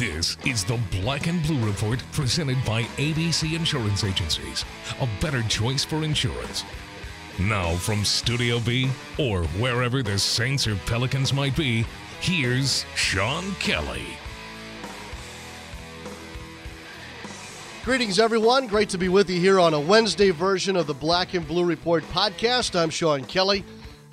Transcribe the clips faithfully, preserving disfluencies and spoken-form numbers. This is the Black and Blue Report presented by A B C Insurance Agencies, a better choice for insurance. Now from Studio B, or wherever the Saints or Pelicans might be, here's Sean Kelly. Greetings, everyone. Great to be with you here on a Wednesday version of the Black and Blue Report podcast. I'm Sean Kelly.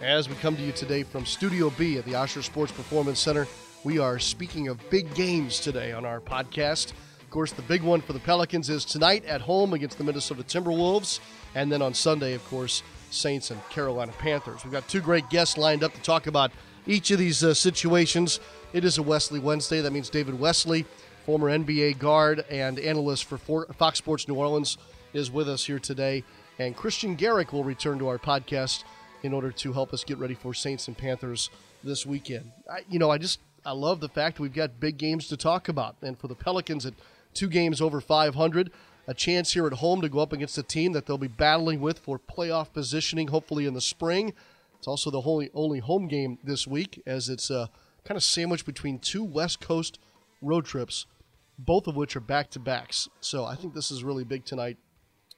As we come to you today from Studio B at the Osher Sports Performance Center, we are speaking of big games today on our podcast. Of course, the big one for the Pelicans is tonight at home against the Minnesota Timberwolves. And then on Sunday, of course, Saints and Carolina Panthers. We've got two great guests lined up to talk about each of these uh, situations. It is a Wesley Wednesday. That means David Wesley, former N B A guard and analyst for Fox Sports New Orleans, is with us here today. And Christian Garrick will return to our podcast in order to help us get ready for Saints and Panthers this weekend. I, you know, I just... I love the fact we've got big games to talk about. And for the Pelicans at two games over five hundred, a chance here at home to go up against a team that they'll be battling with for playoff positioning, hopefully in the spring. It's also the only, only home game this week, as it's uh, kind of sandwiched between two West Coast road trips, both of which are back-to-backs. So I think this is really big tonight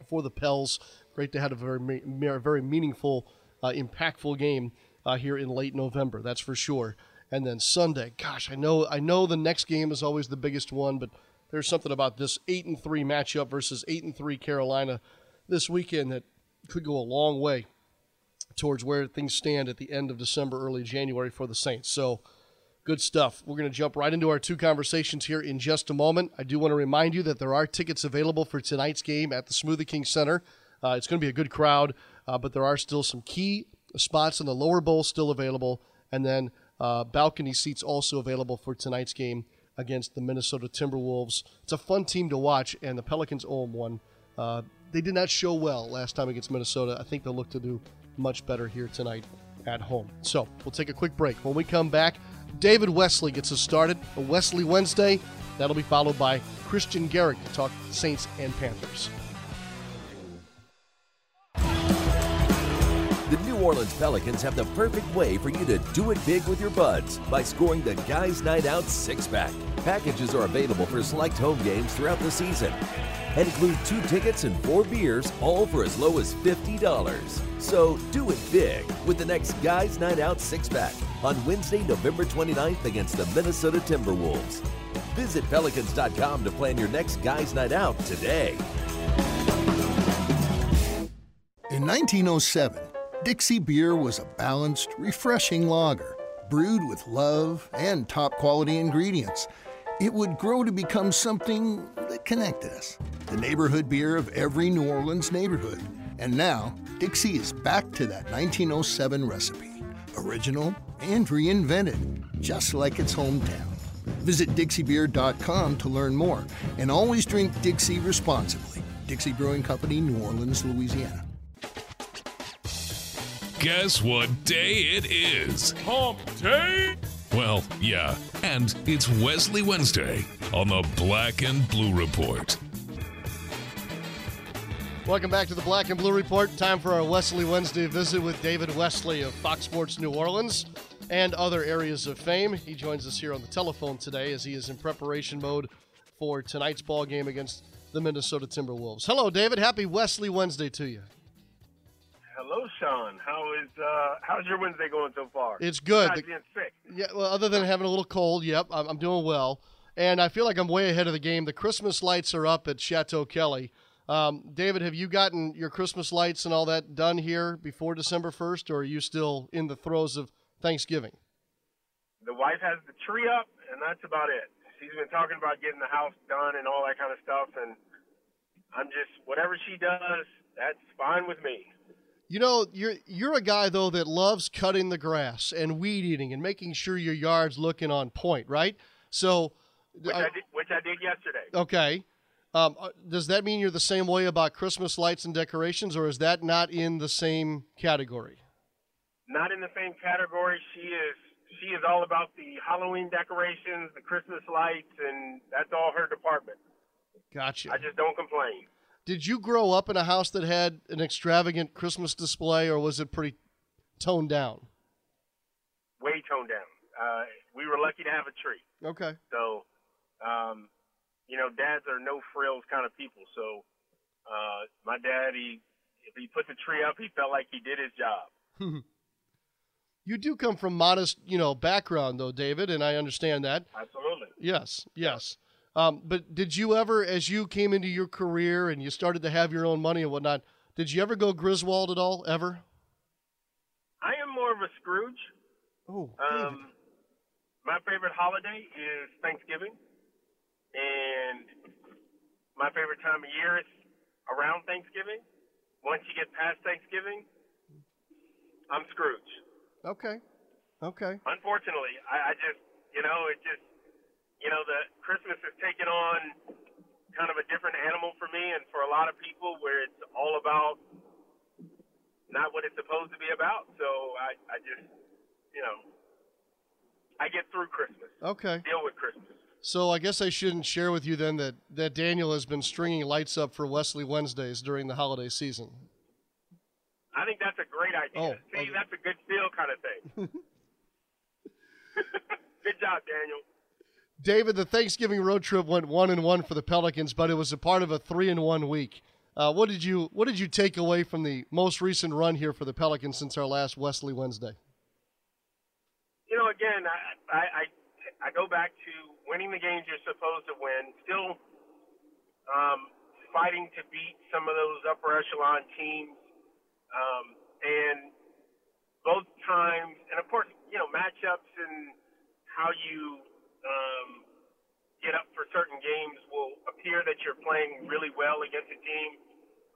for the Pels. Great to have a very, very meaningful, uh, impactful game uh, here in late November, that's for sure. And then Sunday, gosh, I know I know the next game is always the biggest one, but there's something about this eight and three matchup versus eight and three Carolina this weekend that could go a long way towards where things stand at the end of December, early January for the Saints. So, good stuff. We're going to jump right into our two conversations here in just a moment. I do want to remind you that there are tickets available for tonight's game at the Smoothie King Center. Uh, it's going to be a good crowd, uh, but there are still some key spots in the lower bowl still available, and then Uh, balcony seats also available for tonight's game against the Minnesota Timberwolves. It's a fun team to watch, and the Pelicans owe them one. Uh, they did not show well last time against Minnesota. I think they'll look to do much better here tonight at home. So we'll take a quick break. When we come back, David Wesley gets us started. A Wesley Wednesday. That'll be followed by Christian Garrick to talk Saints and Panthers. The New Orleans Pelicans have the perfect way for you to do it big with your buds by scoring the Guys Night Out six-pack. Packages are available for select home games throughout the season and include two tickets and four beers, all for as low as fifty dollars. So do it big with the next Guys Night Out six-pack on Wednesday, November twenty-ninth against the Minnesota Timberwolves. Visit Pelicans dot com to plan your next Guys Night Out today. In nineteen oh seven, Dixie Beer was a balanced, refreshing lager, brewed with love and top-quality ingredients. It would grow to become something that connected us, the neighborhood beer of every New Orleans neighborhood. And now, Dixie is back to that nineteen oh seven recipe, original and reinvented, just like its hometown. Visit Dixie Beer dot com to learn more, and always drink Dixie responsibly. Dixie Brewing Company, New Orleans, Louisiana. Guess what day it is? Hump Day? Well, yeah, and it's Wesley Wednesday on the Black and Blue Report. Welcome back to the Black and Blue Report. Time for our Wesley Wednesday visit with David Wesley of Fox Sports New Orleans and other areas of fame. He joins us here on the telephone today as he is in preparation mode for tonight's ball game against the Minnesota Timberwolves. Hello, David. Happy Wesley Wednesday to you. Hello, Sean. How is uh, how's your Wednesday going so far? It's good. Besides being sick. Yeah. Well, other than having a little cold, yep, I'm, I'm doing well, and I feel like I'm way ahead of the game. The Christmas lights are up at Chateau Kelly. Um, David, have you gotten your Christmas lights and all that done here before December first, or are you still in the throes of Thanksgiving? The wife has the tree up, and that's about it. She's been talking about getting the house done and all that kind of stuff, and I'm just whatever she does, that's fine with me. You know, you're you're a guy, though, that loves cutting the grass and weed eating and making sure your yard's looking on point, right? So, Which I, I, did, which I did yesterday. Okay. Um, does that mean you're the same way about Christmas lights and decorations, or is that not in the same category? Not in the same category. She is, she is all about the Halloween decorations, the Christmas lights, and that's all her department. Gotcha. I just don't complain. Did you grow up in a house that had an extravagant Christmas display, or was it pretty toned down? Way toned down. Uh, we were lucky to have a tree. Okay. So um, you know, dads are no frills kind of people. So uh, my dad, he, if he put the tree up, he felt like he did his job. You do come from modest, you know, background, though, David, and I understand that. Absolutely. Yes, yes. Um, but did you ever, as you came into your career and you started to have your own money and whatnot, did you ever go Griswold at all, ever? I am more of a Scrooge. Oh, David. Um, my favorite holiday is Thanksgiving, and my favorite time of year is around Thanksgiving. Once you get past Thanksgiving, I'm Scrooge. Okay. Okay. Unfortunately, I, I just, you know, it just, you know, the Christmas has taken on kind of a different animal for me and for a lot of people, where it's all about not what it's supposed to be about. So I, I just, you know, I get through Christmas. Okay. Deal with Christmas. So I guess I shouldn't share with you then that, that Daniel has been stringing lights up for Wesley Wednesdays during the holiday season. I think that's a great idea. Oh, see, okay. That's a good feel kind of thing. Good job, Daniel. David, the Thanksgiving road trip went one and one for the Pelicans, but it was a part of a three and one week. Uh, what did you What did you take away from the most recent run here for the Pelicans since our last Wesley Wednesday? You know, again, I I, I, I go back to winning the games you're supposed to win. Still um, fighting to beat some of those upper echelon teams. Um, and both times, and of course, you know, matchups and how you um, get up for certain games will appear that you're playing really well against a team.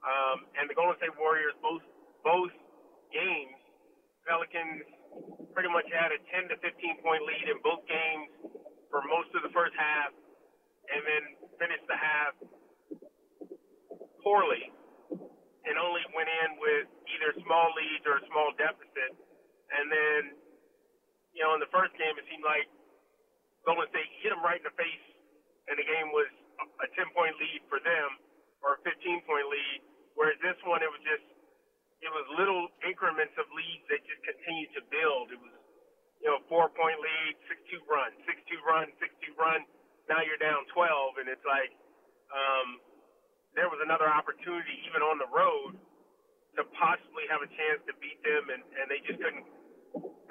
Um, and the Golden State Warriors, both both games, Pelicans pretty much had a ten to fifteen point lead in both games for most of the first half, and then finished the half poorly and only went in with either small leads or a small deficit. And then, you know, in the first game, it seemed like Golden State hit them right in the face, and the game was a ten-point lead for them or a fifteen-point lead, whereas this one, it was just – it was little increments of leads that just continued to build. It was, you know, four-point lead, six two run, six two run, six two run. Now you're down twelve, and it's like um, – there was another opportunity even on the road to possibly have a chance to beat them, and, and they just couldn't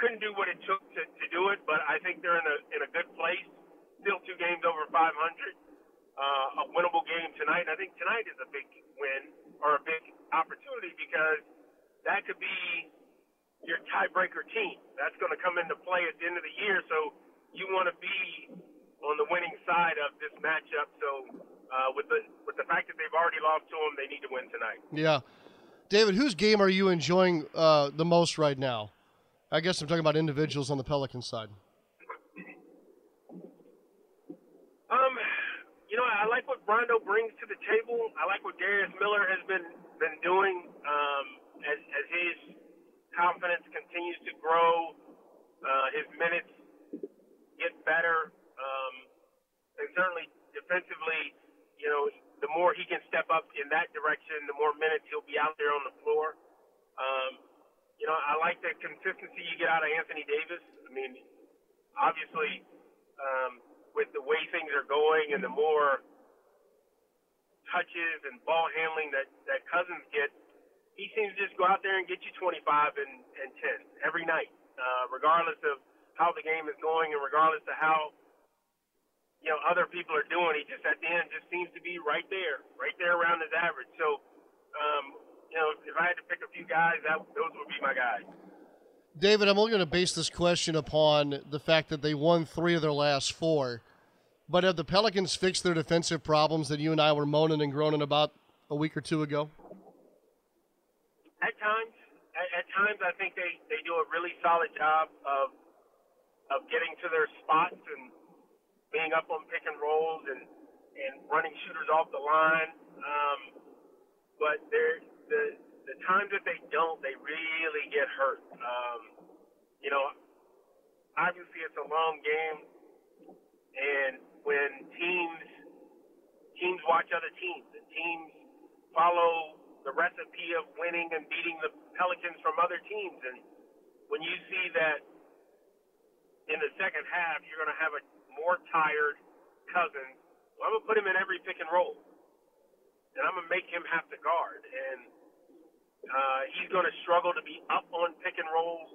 couldn't do what it took to, to do it. But I think they're in a in a good place. Still two games over five hundred. Uh, a winnable game tonight. I think tonight is a big win or a big opportunity, because that could be your tiebreaker team. That's going to come into play at the end of the year. So you want to be on the winning side of this matchup. So. Uh, with the with the fact that they've already lost to them, they need to win tonight. Yeah. David, whose game are you enjoying uh, the most right now? I guess I'm talking about individuals on the Pelican side. Um, you know, I like what Rondo brings to the table. I like what Darius Miller has been, been doing um, as, as his confidence continues to grow. Uh, his minutes get better. Um, and certainly defensively, you know, the more he can step up in that direction, the more minutes he'll be out there on the floor. Um, you know, I like the consistency you get out of Anthony Davis. I mean, obviously, um, with the way things are going and the more touches and ball handling that, that Cousins gets, he seems to just go out there and get you twenty-five and, and ten every night, uh, regardless of how the game is going and regardless of how, you know, other people are doing. He just at the end just seems to be right there, right there around his average. So, um, you know, if I had to pick a few guys, that, those would be my guys. David, I'm only going to base this question upon the fact that they won three of their last four. But have the Pelicans fixed their defensive problems that you and I were moaning and groaning about a week or two ago? At times. At, at times, I think they, they do a really solid job of of getting to their spots and being up on pick and rolls and, and running shooters off the line. Um, but the the times that they don't, they really get hurt. Um, you know, obviously it's a long game, and when teams teams watch other teams and teams follow the recipe of winning and beating the Pelicans from other teams, and when you see that in the second half you're going to have a more tired, Cousins, well, I'm going to put him in every pick and roll, and I'm going to make him have to guard. And uh, he's going to struggle to be up on pick and rolls.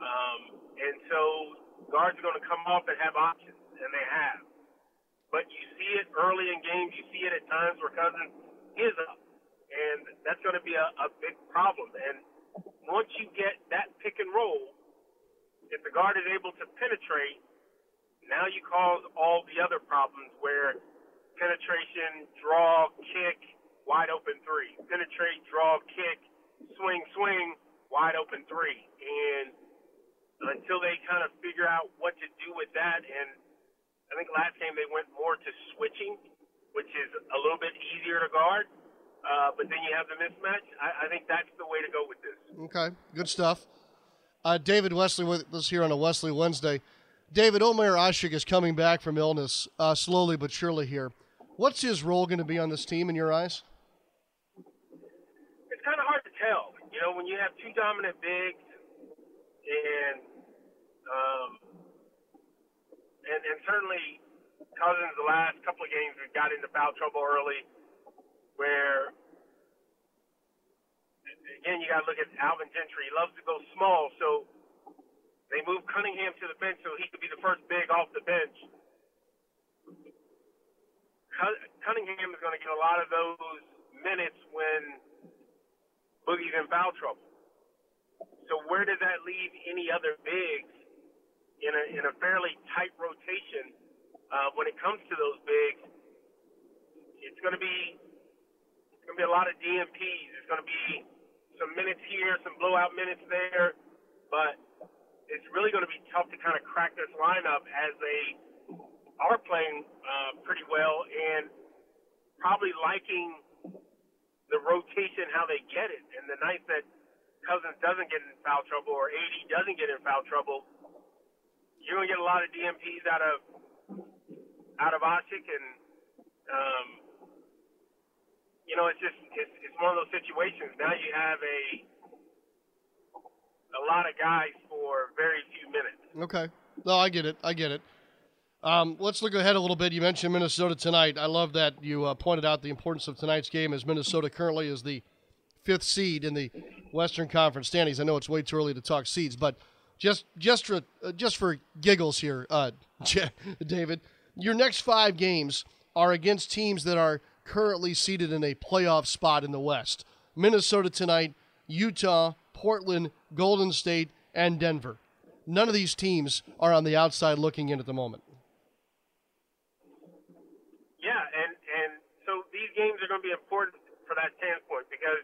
Um, and so guards are going to come off and have options, and they have. But you see it early in games. You see it at times where Cousins is up, and that's going to be a, a big problem. And once you get that pick and roll, if the guard is able to penetrate, now you cause all the other problems where penetration, draw, kick, wide open three. Penetrate, draw, kick, swing, swing, wide open three. And until they kind of figure out what to do with that, and I think last game they went more to switching, which is a little bit easier to guard. Uh, but then you have the mismatch. I, I think that's the way to go with this. Okay, good stuff. Uh, David Wesley with us here on a Wesley Wednesday. David, Omer Asik is coming back from illness uh, slowly but surely here. What's his role going to be on this team in your eyes? It's kind of hard to tell. You know, when you have two dominant bigs and um, and, and certainly Cousins the last couple of games we got into foul trouble early, where, again, you got to look at Alvin Gentry. He loves to go small, so they move Cunningham to the bench so he could be the first big off the bench. Cunningham is going to get a lot of those minutes when Boogie's in foul trouble. So where does that leave any other bigs in a, in a fairly tight rotation uh, when it comes to those bigs? It's going to be It's going to be a lot of D M Ps. There's going to be some minutes here, some blowout minutes there, but it's really going to be tough to kind of crack this lineup as they are playing uh, pretty well and probably liking the rotation, how they get it. And the night that Cousins doesn't get in foul trouble or A D doesn't get in foul trouble, you're going to get a lot of D M Ps out of out of Asik and um, – you know, it's just it's, it's one of those situations. Now you have a a lot of guys for very few minutes. Okay. No, I get it. I get it. Um, let's look ahead a little bit. You mentioned Minnesota tonight. I love that you uh, pointed out the importance of tonight's game as Minnesota currently is the fifth seed in the Western Conference standings. I know it's way too early to talk seeds, but just just for, uh, just for giggles here, uh, David, your next five games are against teams that are – currently seated in a playoff spot in the West. Minnesota tonight, Utah, Portland, Golden State, and Denver. None of these teams are on the outside looking in at the moment. Yeah, and, and so these games are going to be important for that standpoint because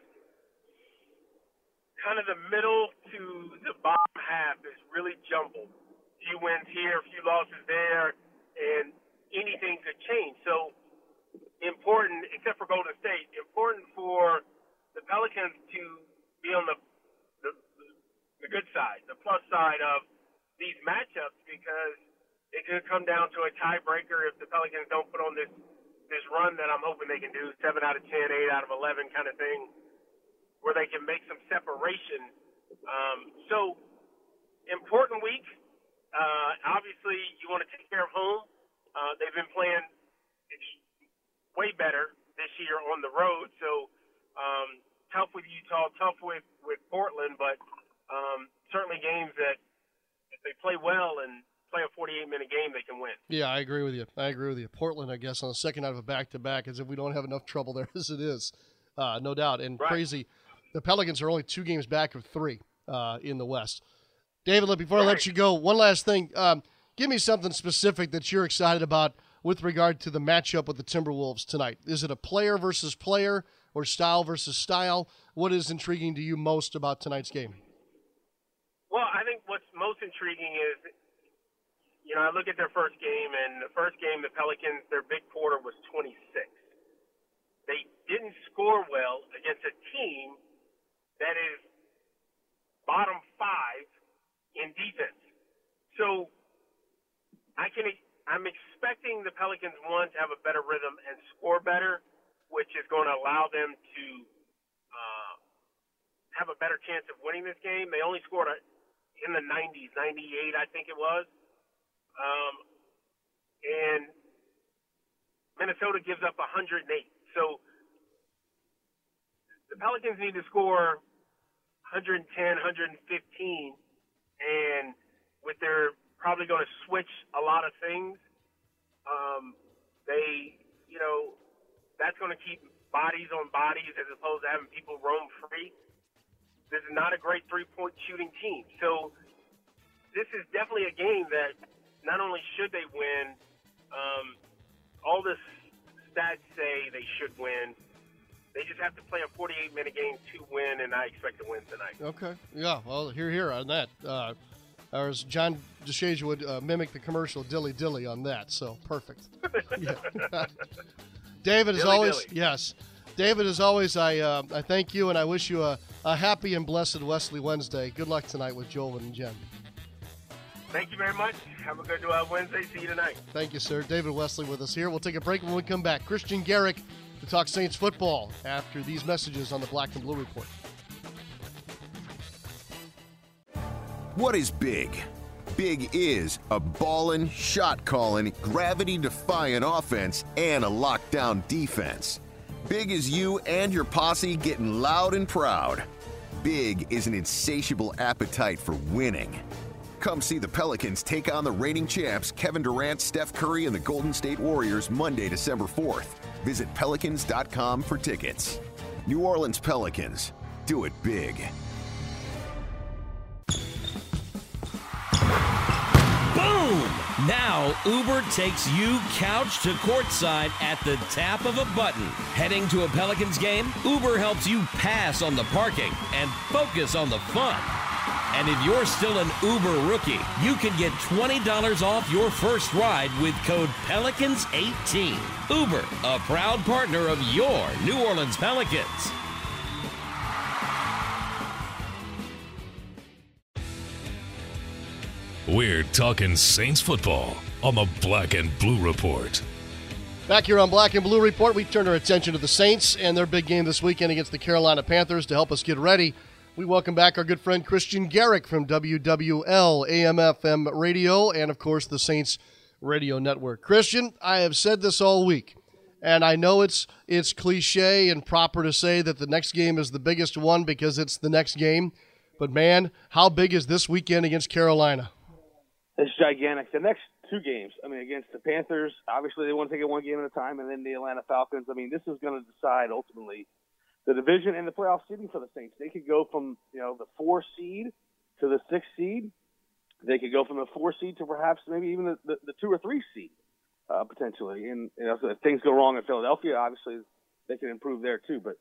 kind of the middle to the bottom half is really jumbled. A few wins here, a few losses there, and anything could change. So important, except for Golden State, important for the Pelicans to be on the, the the good side, the plus side of these matchups because it could come down to a tiebreaker if the Pelicans don't put on this, this run that I'm hoping they can do, seven out of ten, eight out of eleven kind of thing, where they can make some separation. Um, so, important week. Uh, obviously, you want to take care of home. Uh, they've been playing way better this year on the road. So um, tough with Utah, tough with, with Portland, but um, certainly games that if they play well and play a forty-eight minute game, they can win. Yeah, I agree with you. I agree with you. Portland, I guess, on the second out of a back-to-back, as if we don't have enough trouble there as it is, uh, no doubt. And right. Crazy, the Pelicans are only two games back of three uh, in the West. David, before right. I let you go, one last thing. Um, give me something specific that you're excited about with regard to the matchup with the Timberwolves tonight. Is it a player versus player or style versus style? What is intriguing to you most about tonight's game? Well, I think what's most intriguing is, you know, I look at their first game, and the first game, the Pelicans, their big quarter was twenty-six. They didn't score well against a team that is bottom five in defense. So I can I'm expecting the Pelicans, one, to have a better rhythm and score better, which is going to allow them to uh, have a better chance of winning this game. They only scored a, in the nineties, ninety-eight, I think it was. Um, and Minnesota gives up one hundred eight. So the Pelicans need to score one ten, one fifteen, and with their probably going to switch a lot of things, um, they, you know, that's going to keep bodies on bodies as opposed to having people roam free. This is not a great three-point shooting team. So this is definitely a game that not only should they win, um, all the stats say they should win. They just have to play a forty-eight minute game to win, and I expect to win tonight. Okay. Yeah, well, hear, hear on that. Uh, or as John DeShazer would uh, mimic the commercial, Dilly Dilly on that, so perfect. Yeah. David, as always, dilly. Yes. David, as always, I uh, I thank you, and I wish you a, a happy and blessed Wesley Wednesday. Good luck tonight with Joel and Jen. Thank you very much. Have a good uh, Wednesday. See you tonight. Thank you, sir. David Wesley with us here. We'll take a break. When we come back, Christian Garrick to talk Saints football after these messages on the Black and Blue Report. What is big? Big is a ballin', shot-callin', gravity-defying offense and a lockdown defense. Big is you and your posse getting loud and proud. Big is an insatiable appetite for winning. Come see the Pelicans take on the reigning champs Kevin Durant, Steph Curry, and the Golden State Warriors Monday, December fourth. Visit pelicans dot com for tickets. New Orleans Pelicans, do it big. Boom! Now Uber takes you couch to courtside at the tap of a button. Heading to a Pelicans game? Uber helps you pass on the parking and focus on the fun. And if you're still an Uber rookie, you can get twenty dollars off your first ride with code Pelicans eighteen. Uber, a proud partner of your New Orleans Pelicans. We're talking Saints football on the Black and Blue Report. Back here on Black and Blue Report, we turn our attention to the Saints and their big game this weekend against the Carolina Panthers. To help us get ready, we welcome back our good friend Christian Garrick from W W L A M F M Radio and, of course, the Saints Radio Network. Christian, I have said this all week, and I know it's it's cliche and proper to say that the next game is the biggest one because it's the next game, but, man, how big is this weekend against Carolina? It's gigantic. The next two games, I mean, against the Panthers, obviously they want to take it one game at a time, and then the Atlanta Falcons. I mean, this is going to decide ultimately the division and the playoff seeding for the Saints. They could go from, you know, the four seed to the six seed. They could go from the four seed to perhaps maybe even the, the, the two or three seed, uh, potentially. And, you know, so if things go wrong in Philadelphia, obviously they can improve there too. But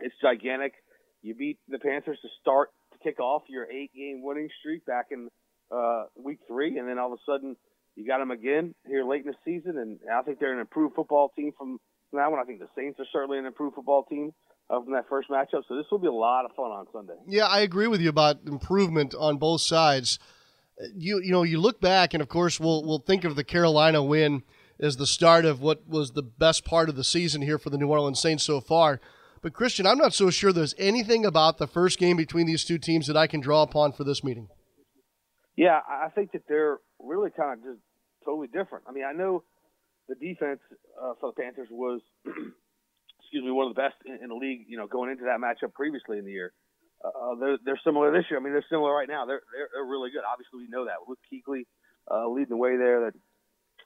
it's gigantic. You beat the Panthers to start to kick off your eight-game winning streak back in uh, week three, and then all of a sudden you got them again here late in the season. And I think they're an improved football team from now on. I think the Saints are certainly an improved football team from that first matchup, so this will be a lot of fun on Sunday. Yeah, I agree with you about improvement on both sides. You you know, you look back, and of course we'll we'll think of the Carolina win as the start of what was the best part of the season here for the New Orleans Saints so far. But Christian, I'm not so sure there's anything about the first game between these two teams that I can draw upon for this meeting. Yeah, I think that they're really kind of just totally different. I mean, I know the defense uh, for the Panthers was – excuse me, one of the best in, in the league, you know, going into that matchup previously in the year. Uh, they're, they're similar this year. I mean, they're similar right now. They're they're, they're really good. Obviously, we know that. Luke Kuechly uh, leading the way there, that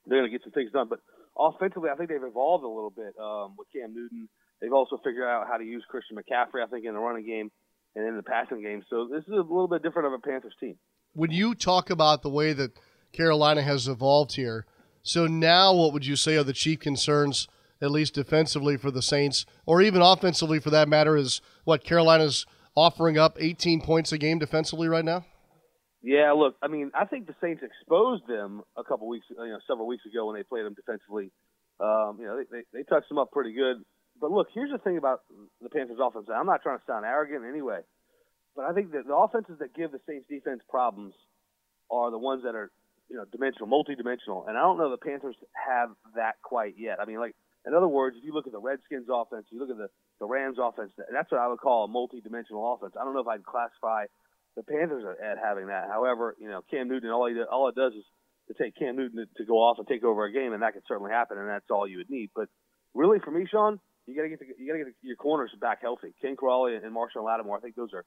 they're going to get some things done. But offensively, I think they've evolved a little bit um, with Cam Newton. They've also figured out how to use Christian McCaffrey, I think, in the running game and in the passing game. So this is a little bit different of a Panthers team. When you talk about the way that Carolina has evolved here, so now what would you say are the chief concerns, at least defensively for the Saints, or even offensively for that matter, is what Carolina's offering up eighteen points a game defensively right now? Yeah, look, I mean, I think the Saints exposed them a couple weeks, you know, several weeks ago when they played them defensively. Um, you know, they, they, they touched them up pretty good. But look, here's the thing about the Panthers' offense. I'm not trying to sound arrogant in any way, but I think that the offenses that give the Saints defense problems are the ones that are, you know, dimensional, multidimensional. And I don't know the Panthers have that quite yet. I mean, like, in other words, if you look at the Redskins offense, you look at the, the Rams offense, that's what I would call a multi-dimensional offense. I don't know if I'd classify the Panthers at having that. However, you know, Cam Newton, all he do, all it does is to take Cam Newton to go off and take over a game, and that could certainly happen, and that's all you would need. But really, for me, Sean, you got to get the, you got to get the, your corners back healthy. Ken Corrale and Marshon Lattimore, I think those are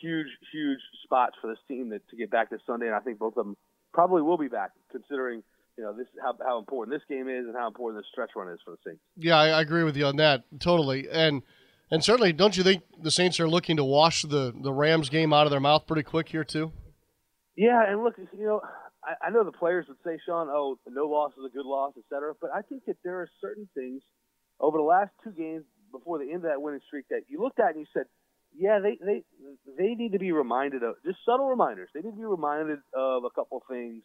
huge, huge spots for this team that, to get back this Sunday, and I think both of them probably will be back, considering you know this how, how important this game is and how important this stretch run is for the Saints. Yeah, I, I agree with you on that totally, and. And certainly, don't you think the Saints are looking to wash the, the Rams game out of their mouth pretty quick here, too? Yeah, and look, you know, I, I know the players would say, Sean, oh, no loss is a good loss, et cetera, but I think that there are certain things over the last two games before the end of that winning streak that you looked at and you said, yeah, they they, they need to be reminded of, just subtle reminders, they need to be reminded of a couple things.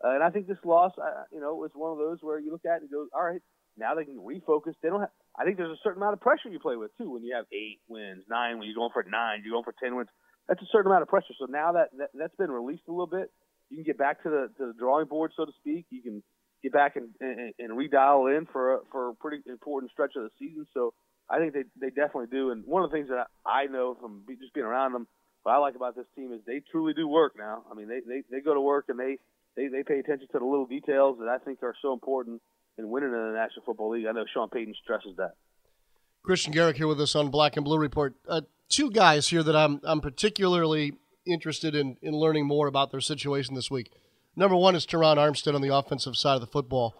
Uh, and I think this loss, uh, you know, is one of those where you look at it and go, all right, now they can refocus. They don't have. I think there's a certain amount of pressure you play with, too, when you have eight wins, nine, when you're going for nine, you're going for ten wins. That's a certain amount of pressure. So now that, that, that's been released a little bit, you can get back to the, to the drawing board, so to speak. You can get back and, and, and redial in for a, for a pretty important stretch of the season. So I think they, they definitely do. And one of the things that I, I know from just being around them, what I like about this team is they truly do work now. I mean, they, they, they go to work and they, they, they pay attention to the little details that I think are so important and winning in the National Football League. I know Sean Payton stresses that. Christian Garrick here with us on Black and Blue Report. Uh, two guys here that I'm I'm particularly interested in, in learning more about their situation this week. Number one is Terron Armstead on the offensive side of the football.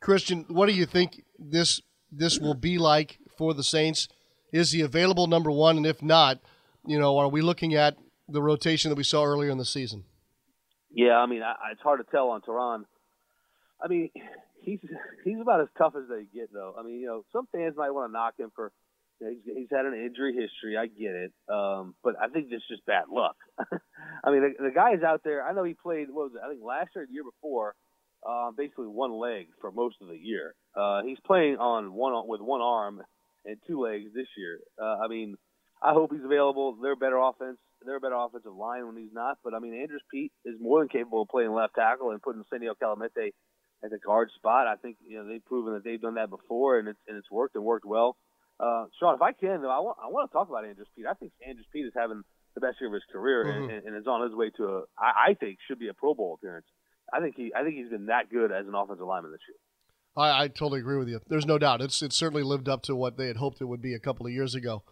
Christian, what do you think this this will be like for the Saints? Is he available, number one? And if not, you know, are we looking at the rotation that we saw earlier in the season? Yeah, I mean, I, it's hard to tell on Terron. I mean... He's he's about as tough as they get, though. I mean, you know, some fans might want to knock him for you know, he's, he's had an injury history. I get it, um, but I think it's just bad luck. I mean, the, the guy's out there. I know he played what was it? I think last year, or the year before, uh, basically one leg for most of the year. Uh, he's playing on one with one arm and two legs this year. Uh, I mean, I hope he's available. They're better offense. They're a better offensive line when he's not. But I mean, Andrus Peat is more than capable of playing left tackle and putting Senio Kelemete at the guard spot. I think you know they've proven that they've done that before, and it's and it's worked and worked well. Uh, Sean, if I can, though, I want I want to talk about Andrus Peat. I think Andrus Peat is having the best year of his career, mm-hmm. and, and is on his way to a I, I think should be a Pro Bowl appearance. I think he I think he's been that good as an offensive lineman this year. I, I totally agree with you. There's no doubt. It's it's certainly lived up to what they had hoped it would be a couple of years ago.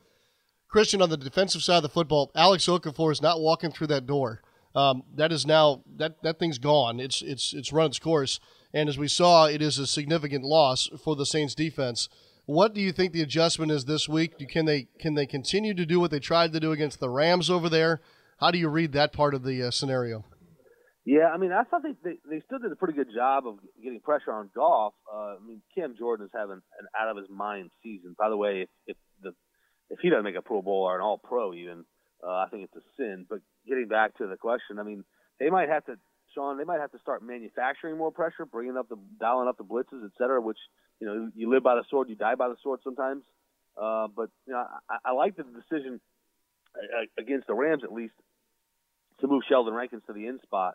Christian, on the defensive side of the football, Alex Okafor is not walking through that door. Um, that is now that that thing's gone. It's it's it's run its course. And as we saw, it is a significant loss for the Saints defense. What do you think the adjustment is this week? Can they can they continue to do what they tried to do against the Rams over there? How do you read that part of the uh, scenario? Yeah, I mean, I thought they, they, they still did a pretty good job of getting pressure on Goff. Uh, I mean, Cam Jordan is having an out-of-his-mind season. By the way, if if, the, if he doesn't make a Pro Bowl or an All-Pro even, uh, I think it's a sin. But getting back to the question, I mean, they might have to – Sean, they might have to start manufacturing more pressure, bringing up the dialing up the blitzes, et cetera, which, you know, you live by the sword, you die by the sword sometimes. Uh, but, you know, I, I like the decision against the Rams, at least, to move Sheldon Rankins to the end spot.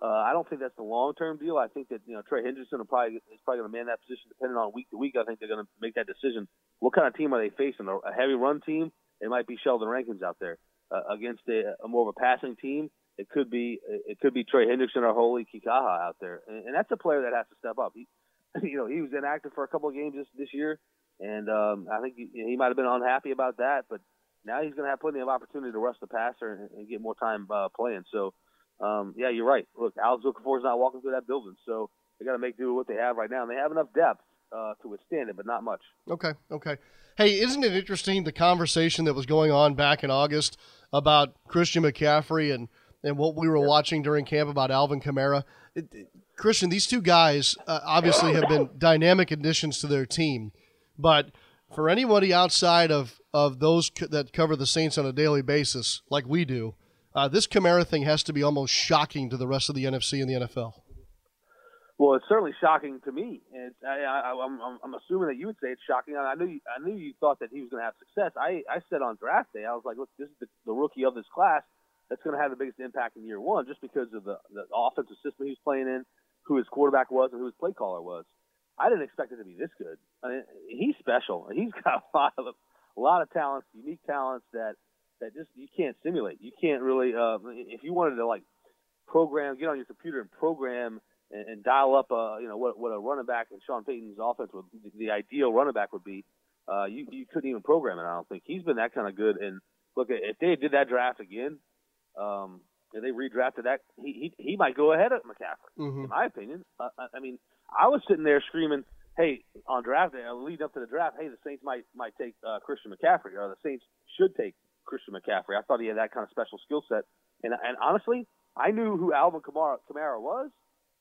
Uh, I don't think that's the long-term deal. I think that, you know, Trey Hendrickson will probably, is probably going to man that position depending on week to week. I think they're going to make that decision. What kind of team are they facing? A heavy run team? It might be Sheldon Rankins out there uh, against a, a more of a passing team. It could be it could be Trey Hendrickson or Holy Kikaha out there, and, and that's a player that has to step up. He, you know, he was inactive for a couple of games this, this year, and um, I think he, he might have been unhappy about that. But now he's going to have plenty of opportunity to rush the passer and, and get more time uh, playing. So, um, yeah, you're right. Look, Alex Okafor is not walking through that building, so they got to make do with what they have right now. And they have enough depth uh, to withstand it, but not much. Okay, okay. Hey, isn't it interesting the conversation that was going on back in August about Christian McCaffrey and and what we were watching during camp about Alvin Kamara? It, it, Christian, these two guys uh, obviously have been dynamic additions to their team, but for anybody outside of, of those co- that cover the Saints on a daily basis like we do, uh, this Kamara thing has to be almost shocking to the rest of the N F C and the N F L. Well, it's certainly shocking to me, and I, I, I'm, I'm assuming that you would say it's shocking. I knew you, I knew you thought that he was going to have success. I, I said on draft day, I was like, look, this is the, the rookie of this class that's going to have the biggest impact in year one just because of the, the offensive system he was playing in, who his quarterback was, and who his play caller was. I didn't expect it to be this good. I mean, he's special. He's got a lot of a lot of talents, unique talents that, that just you can't simulate. You can't really uh, – if you wanted to, like, program, get on your computer and program and, and dial up a, you know, what, what a running back in Sean Payton's offense would, the ideal running back would be, uh, you, you couldn't even program it, I don't think. He's been that kind of good. And look, if they did that draft again, um, and they redrafted that, he he, he might go ahead of McCaffrey, mm-hmm. in my opinion. Uh, I mean, I was sitting there screaming, hey, on draft day, leading up to the draft, hey, the Saints might might take uh, Christian McCaffrey, or the Saints should take Christian McCaffrey. I thought he had that kind of special skill set. And and honestly, I knew who Alvin Kamara, Kamara was,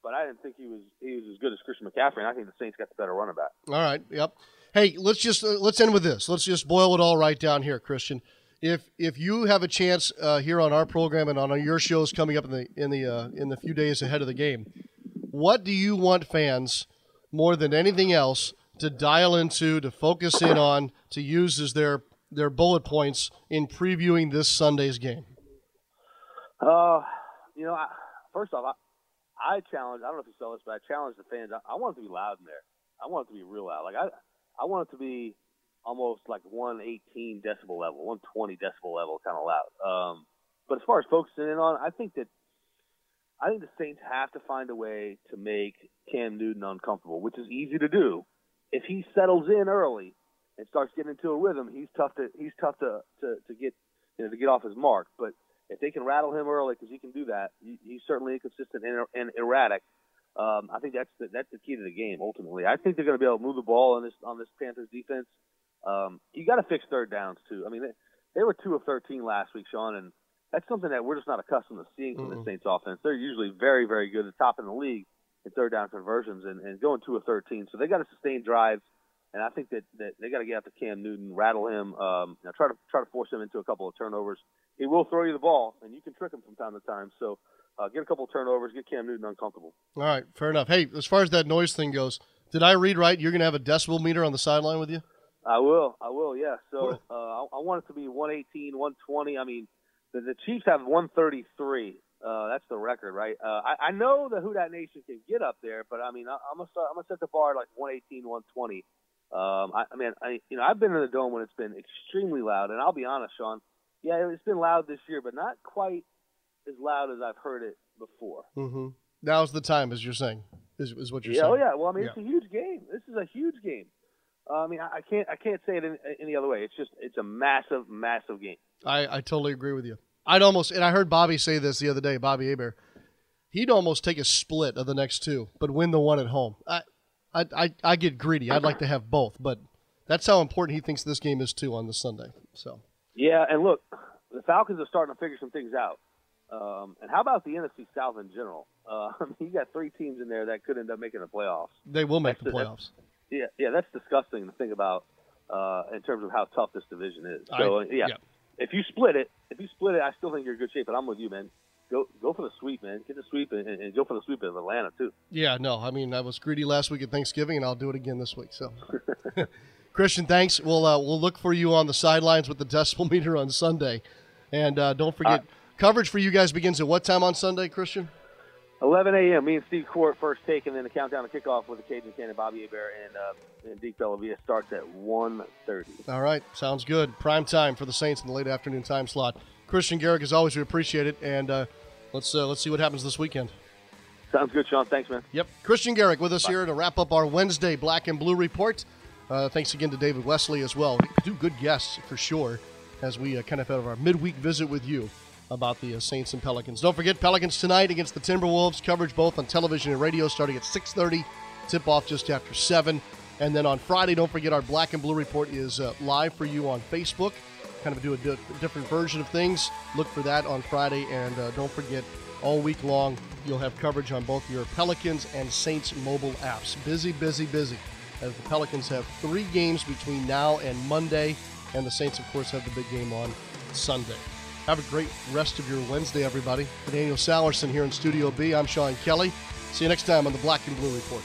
but I didn't think he was he was as good as Christian McCaffrey, and I think the Saints got the better running back. All right, yep. Hey, let's just uh, let's end with this. Let's just boil it all right down here, Christian. If if you have a chance uh, here on our program and on your shows coming up in the in the uh, in the few days ahead of the game, what do you want fans more than anything else to dial into, to focus in on, to use as their their bullet points in previewing this Sunday's game? Uh, you know, I, first off, I, I challenge, I don't know if you saw this, but I challenge the fans. I, I want it to be loud in there. I want it to be real loud. Like I, I want it to be almost like one eighteen decibel level, one twenty decibel level kind of loud. Um, but as far as focusing in on, I think that, I think the Saints have to find a way to make Cam Newton uncomfortable, which is easy to do. If he settles in early and starts getting into a rhythm, he's tough to he's tough to, to, to get you know to get off his mark. But if they can rattle him early, because he can do that, he, he's certainly inconsistent and, and erratic. Um, I think that's the, that's the key to the game ultimately. I think they're going to be able to move the ball on this on this Panthers defense. Um, you got to fix third downs too. I mean, they, they were two of thirteen last week, Sean, and that's something that we're just not accustomed to seeing from mm-hmm. the Saints offense. They're usually very, very good at the top in the league in third down conversions and, and going two of thirteen. So they got to sustain drives, and I think that, that they got to get after Cam Newton, rattle him, um, you know, try to try to force him into a couple of turnovers. He will throw you the ball, and you can trick him from time to time. So uh, get a couple of turnovers, get Cam Newton uncomfortable. All right, fair enough. Hey, as far as that noise thing goes, did I read right? You're going to have a decibel meter on the sideline with you? I will, I will, yeah. So uh, I, I want it to be one eighteen, one twenty. I mean, the Chiefs have one thirty-three. Uh, that's the record, right? Uh, I, I know the Who Dat Nation can get up there, but I mean, I, I'm gonna start, I'm gonna set the bar at like one eighteen, one twenty. Um, I, I mean, I, you know, I've been in the dome when it's been extremely loud, and I'll be honest, Sean. Yeah, it's been loud this year, but not quite as loud as I've heard it before. Mm-hmm. Now's the time, as you're saying, is, is what you're yeah, saying. Oh yeah. Well, I mean, yeah. It's a huge game. This is a huge game. Uh, I mean, I, I can't, I can't say it in, any other way. It's just, it's a massive, massive game. I, I totally agree with you. I'd almost, and I heard Bobby say this the other day, Bobby Hebert, he'd almost take a split of the next two, but win the one at home. I, I, I, I get greedy. I'd like to have both, but that's how important he thinks this game is too on this Sunday. So. Yeah, and look, the Falcons are starting to figure some things out. Um, and how about the N F C South in general? Uh, I mean, you got three teams in there that could end up making the playoffs. They will make that's the playoffs. The, yeah, yeah, that's disgusting to think about uh, in terms of how tough this division is. So I, yeah. yeah. If you split it, if you split it, I still think you're in good shape, but I'm with you, man. Go go for the sweep, man. Get the sweep and, and go for the sweep of Atlanta, too. Yeah, no, I mean, I was greedy last week at Thanksgiving, and I'll do it again this week. So, Christian, thanks. We'll uh, we'll look for you on the sidelines with the decibel meter on Sunday. And uh, don't forget, right. coverage for you guys begins at what time on Sunday, Christian? eleven a.m. Me and Steve Kour first take, and then the countdown to kickoff with the Cajun Cannon, Bobby Hebert, and, uh, and Deke Bellavia starts at one thirty. All right. Sounds good. Prime time for the Saints in the late afternoon time slot. Christian Garrick, as always, we appreciate it, and uh, let's uh, let's see what happens this weekend. Sounds good, Sean. Thanks, man. Yep. Christian Garrick with us Bye. here to wrap up our Wednesday Black and Blue Report. Uh, thanks again to David Wesley as well. Two good guests for sure as we uh, kind of have our midweek visit with you about the uh, Saints and Pelicans. Don't forget, Pelicans tonight against the Timberwolves. Coverage both on television and radio starting at six thirty. Tip-off just after seven. And then on Friday, don't forget, our Black and Blue Report is uh, live for you on Facebook. Kind of do a di- different version of things. Look for that on Friday. And uh, don't forget, all week long, you'll have coverage on both your Pelicans and Saints mobile apps. Busy, busy, busy. As the Pelicans have three games between now and Monday. And the Saints, of course, have the big game on Sunday. Have a great rest of your Wednesday, everybody. For Daniel Sallerson here in Studio B, I'm Sean Kelly. See you next time on the Black and Blue Report.